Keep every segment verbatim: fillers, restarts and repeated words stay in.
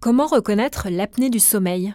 Comment reconnaître l'apnée du sommeil ?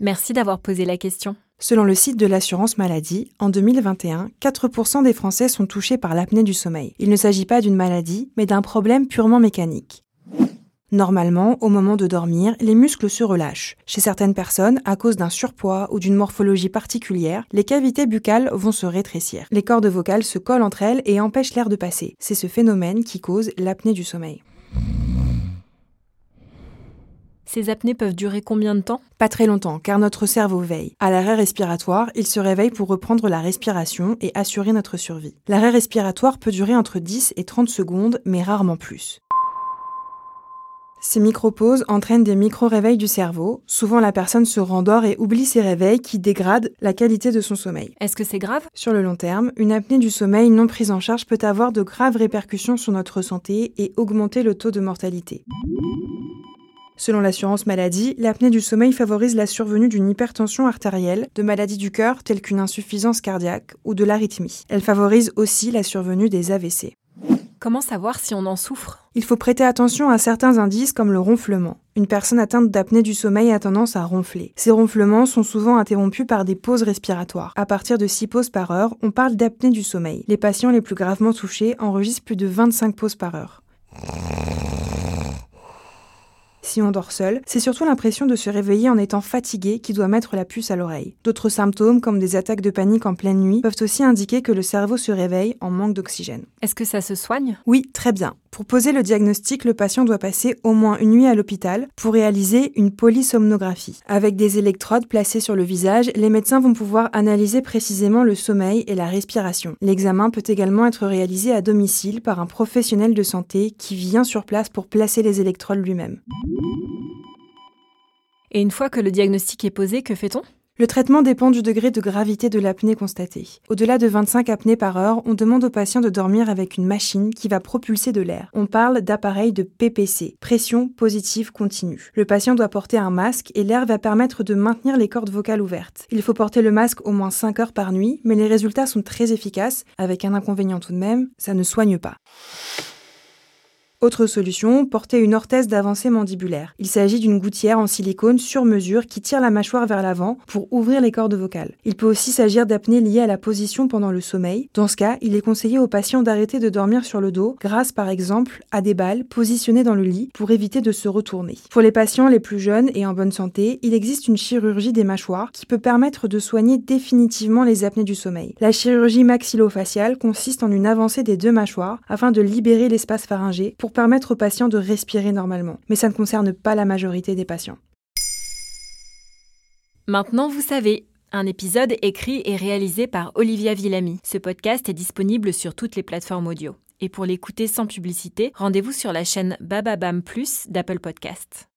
Merci d'avoir posé la question. Selon le site de l'assurance maladie, en deux mille vingt et un, quatre pour cent des Français sont touchés par l'apnée du sommeil. Il ne s'agit pas d'une maladie, mais d'un problème purement mécanique. Normalement, au moment de dormir, les muscles se relâchent. Chez certaines personnes, à cause d'un surpoids ou d'une morphologie particulière, les cavités buccales vont se rétrécir. Les cordes vocales se collent entre elles et empêchent l'air de passer. C'est ce phénomène qui cause l'apnée du sommeil. Ces apnées peuvent durer combien de temps ? Pas très longtemps, car notre cerveau veille. À l'arrêt respiratoire, il se réveille pour reprendre la respiration et assurer notre survie. L'arrêt respiratoire peut durer entre dix et trente secondes, mais rarement plus. Ces micro-pauses entraînent des micro-réveils du cerveau. Souvent, la personne se rendort et oublie ces réveils qui dégradent la qualité de son sommeil. Est-ce que c'est grave ? Sur le long terme, une apnée du sommeil non prise en charge peut avoir de graves répercussions sur notre santé et augmenter le taux de mortalité. Selon l'assurance maladie, l'apnée du sommeil favorise la survenue d'une hypertension artérielle, de maladies du cœur telles qu'une insuffisance cardiaque ou de l'arythmie. Elle favorise aussi la survenue des A V C. Comment savoir si on en souffre ? Il faut prêter attention à certains indices comme le ronflement. Une personne atteinte d'apnée du sommeil a tendance à ronfler. Ces ronflements sont souvent interrompus par des pauses respiratoires. À partir de six pauses par heure, on parle d'apnée du sommeil. Les patients les plus gravement touchés enregistrent plus de vingt-cinq pauses par heure. Si on dort seul, c'est surtout l'impression de se réveiller en étant fatigué qui doit mettre la puce à l'oreille. D'autres symptômes, comme des attaques de panique en pleine nuit, peuvent aussi indiquer que le cerveau se réveille en manque d'oxygène. Est-ce que ça se soigne ? Oui, très bien. Pour poser le diagnostic, le patient doit passer au moins une nuit à l'hôpital pour réaliser une polysomnographie. Avec des électrodes placées sur le visage, les médecins vont pouvoir analyser précisément le sommeil et la respiration. L'examen peut également être réalisé à domicile par un professionnel de santé qui vient sur place pour placer les électrodes lui-même. Et une fois que le diagnostic est posé, que fait-on ? Le traitement dépend du degré de gravité de l'apnée constatée. Au-delà de vingt-cinq apnées par heure, on demande au patient de dormir avec une machine qui va propulser de l'air. On parle d'appareil de P P C, pression positive continue. Le patient doit porter un masque et l'air va permettre de maintenir les cordes vocales ouvertes. Il faut porter le masque au moins cinq heures par nuit, mais les résultats sont très efficaces, avec un inconvénient tout de même, ça ne soigne pas. Autre solution, porter une orthèse d'avancée mandibulaire. Il s'agit d'une gouttière en silicone sur mesure qui tire la mâchoire vers l'avant pour ouvrir les cordes vocales. Il peut aussi s'agir d'apnées liées à la position pendant le sommeil. Dans ce cas, il est conseillé aux patients d'arrêter de dormir sur le dos grâce par exemple à des balles positionnées dans le lit pour éviter de se retourner. Pour les patients les plus jeunes et en bonne santé, il existe une chirurgie des mâchoires qui peut permettre de soigner définitivement les apnées du sommeil. La chirurgie maxillofaciale consiste en une avancée des deux mâchoires afin de libérer l'espace pharyngé pour permettre aux patients de respirer normalement. Mais ça ne concerne pas la majorité des patients. Maintenant, vous savez, un épisode écrit et réalisé par Olivia Villamy. Ce podcast est disponible sur toutes les plateformes audio. Et pour l'écouter sans publicité, rendez-vous sur la chaîne Bababam plus d'Apple Podcasts.